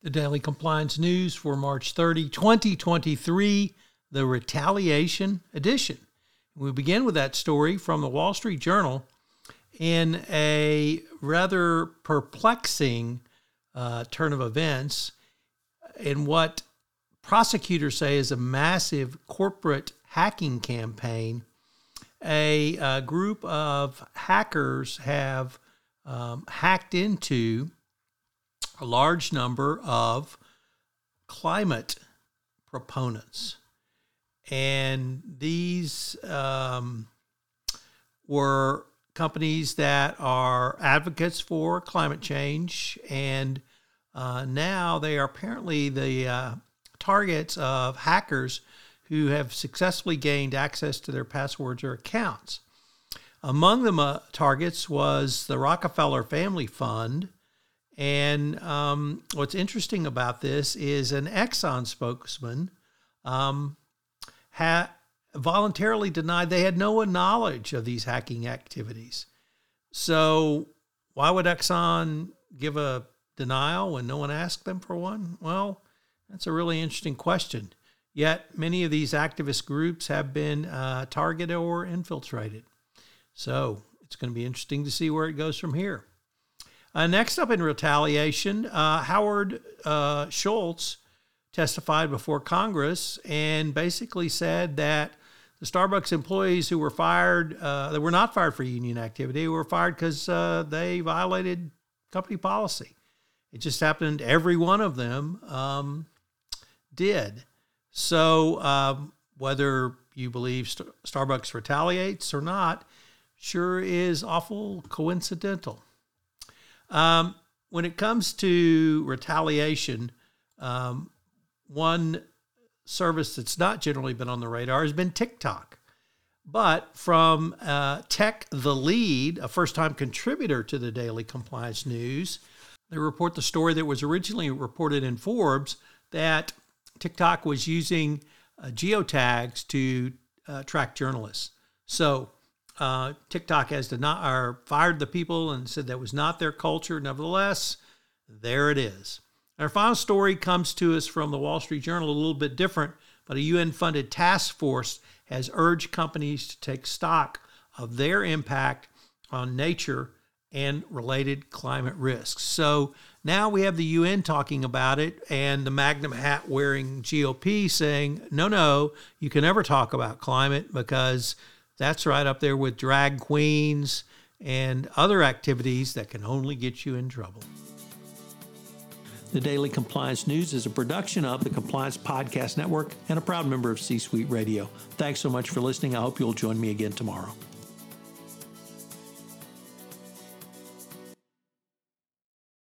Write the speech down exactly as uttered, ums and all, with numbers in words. The Daily Compliance News for March thirtieth, twenty twenty-three, the Retaliation Edition. We begin with that story from the Wall Street Journal in a rather perplexing uh, turn of events in what prosecutors say is a massive corporate hacking campaign. A, a group of hackers have um, hacked into a large number of climate proponents. And these um, were companies that are advocates for climate change. And uh, now they are apparently the uh, targets of hackers who have successfully gained access to their passwords or accounts. Among the uh, targets was the Rockefeller Family Fund. And um, what's interesting about this is an Exxon spokesman um, ha- voluntarily denied they had no knowledge of these hacking activities. So why would Exxon give a denial when no one asked them for one? Well, that's a really interesting question. Yet many of these activist groups have been uh, targeted or infiltrated. So it's going to be interesting to see where it goes from here. Uh, next up in retaliation, uh, Howard uh, Schultz testified before Congress and basically said that the Starbucks employees who were fired, uh, they were not fired for union activity, were fired because uh, they violated company policy. It just happened every one of them um, did. So um, whether you believe St- Starbucks retaliates or not, sure is awful coincidental. Um, when it comes to retaliation, um, one service that's not generally been on the radar has been TikTok. But from uh, Tech the Lead, a first-time contributor to the Daily Compliance News, they report the story that was originally reported in Forbes that TikTok was using uh, geotags to uh, track journalists. So Uh, TikTok has denied or fired the people and said that was not their culture. Nevertheless, there it is. Our final story comes to us from the Wall Street Journal, a little bit different, but a U N-funded task force has urged companies to take stock of their impact on nature and related climate risks. So now we have the U N talking about it and the Magnum hat-wearing G O P saying, no, no, you can never talk about climate because that's right up there with drag queens and other activities that can only get you in trouble. The Daily Compliance News is a production of the Compliance Podcast Network and a proud member of C-Suite Radio. Thanks so much for listening. I hope you'll join me again tomorrow.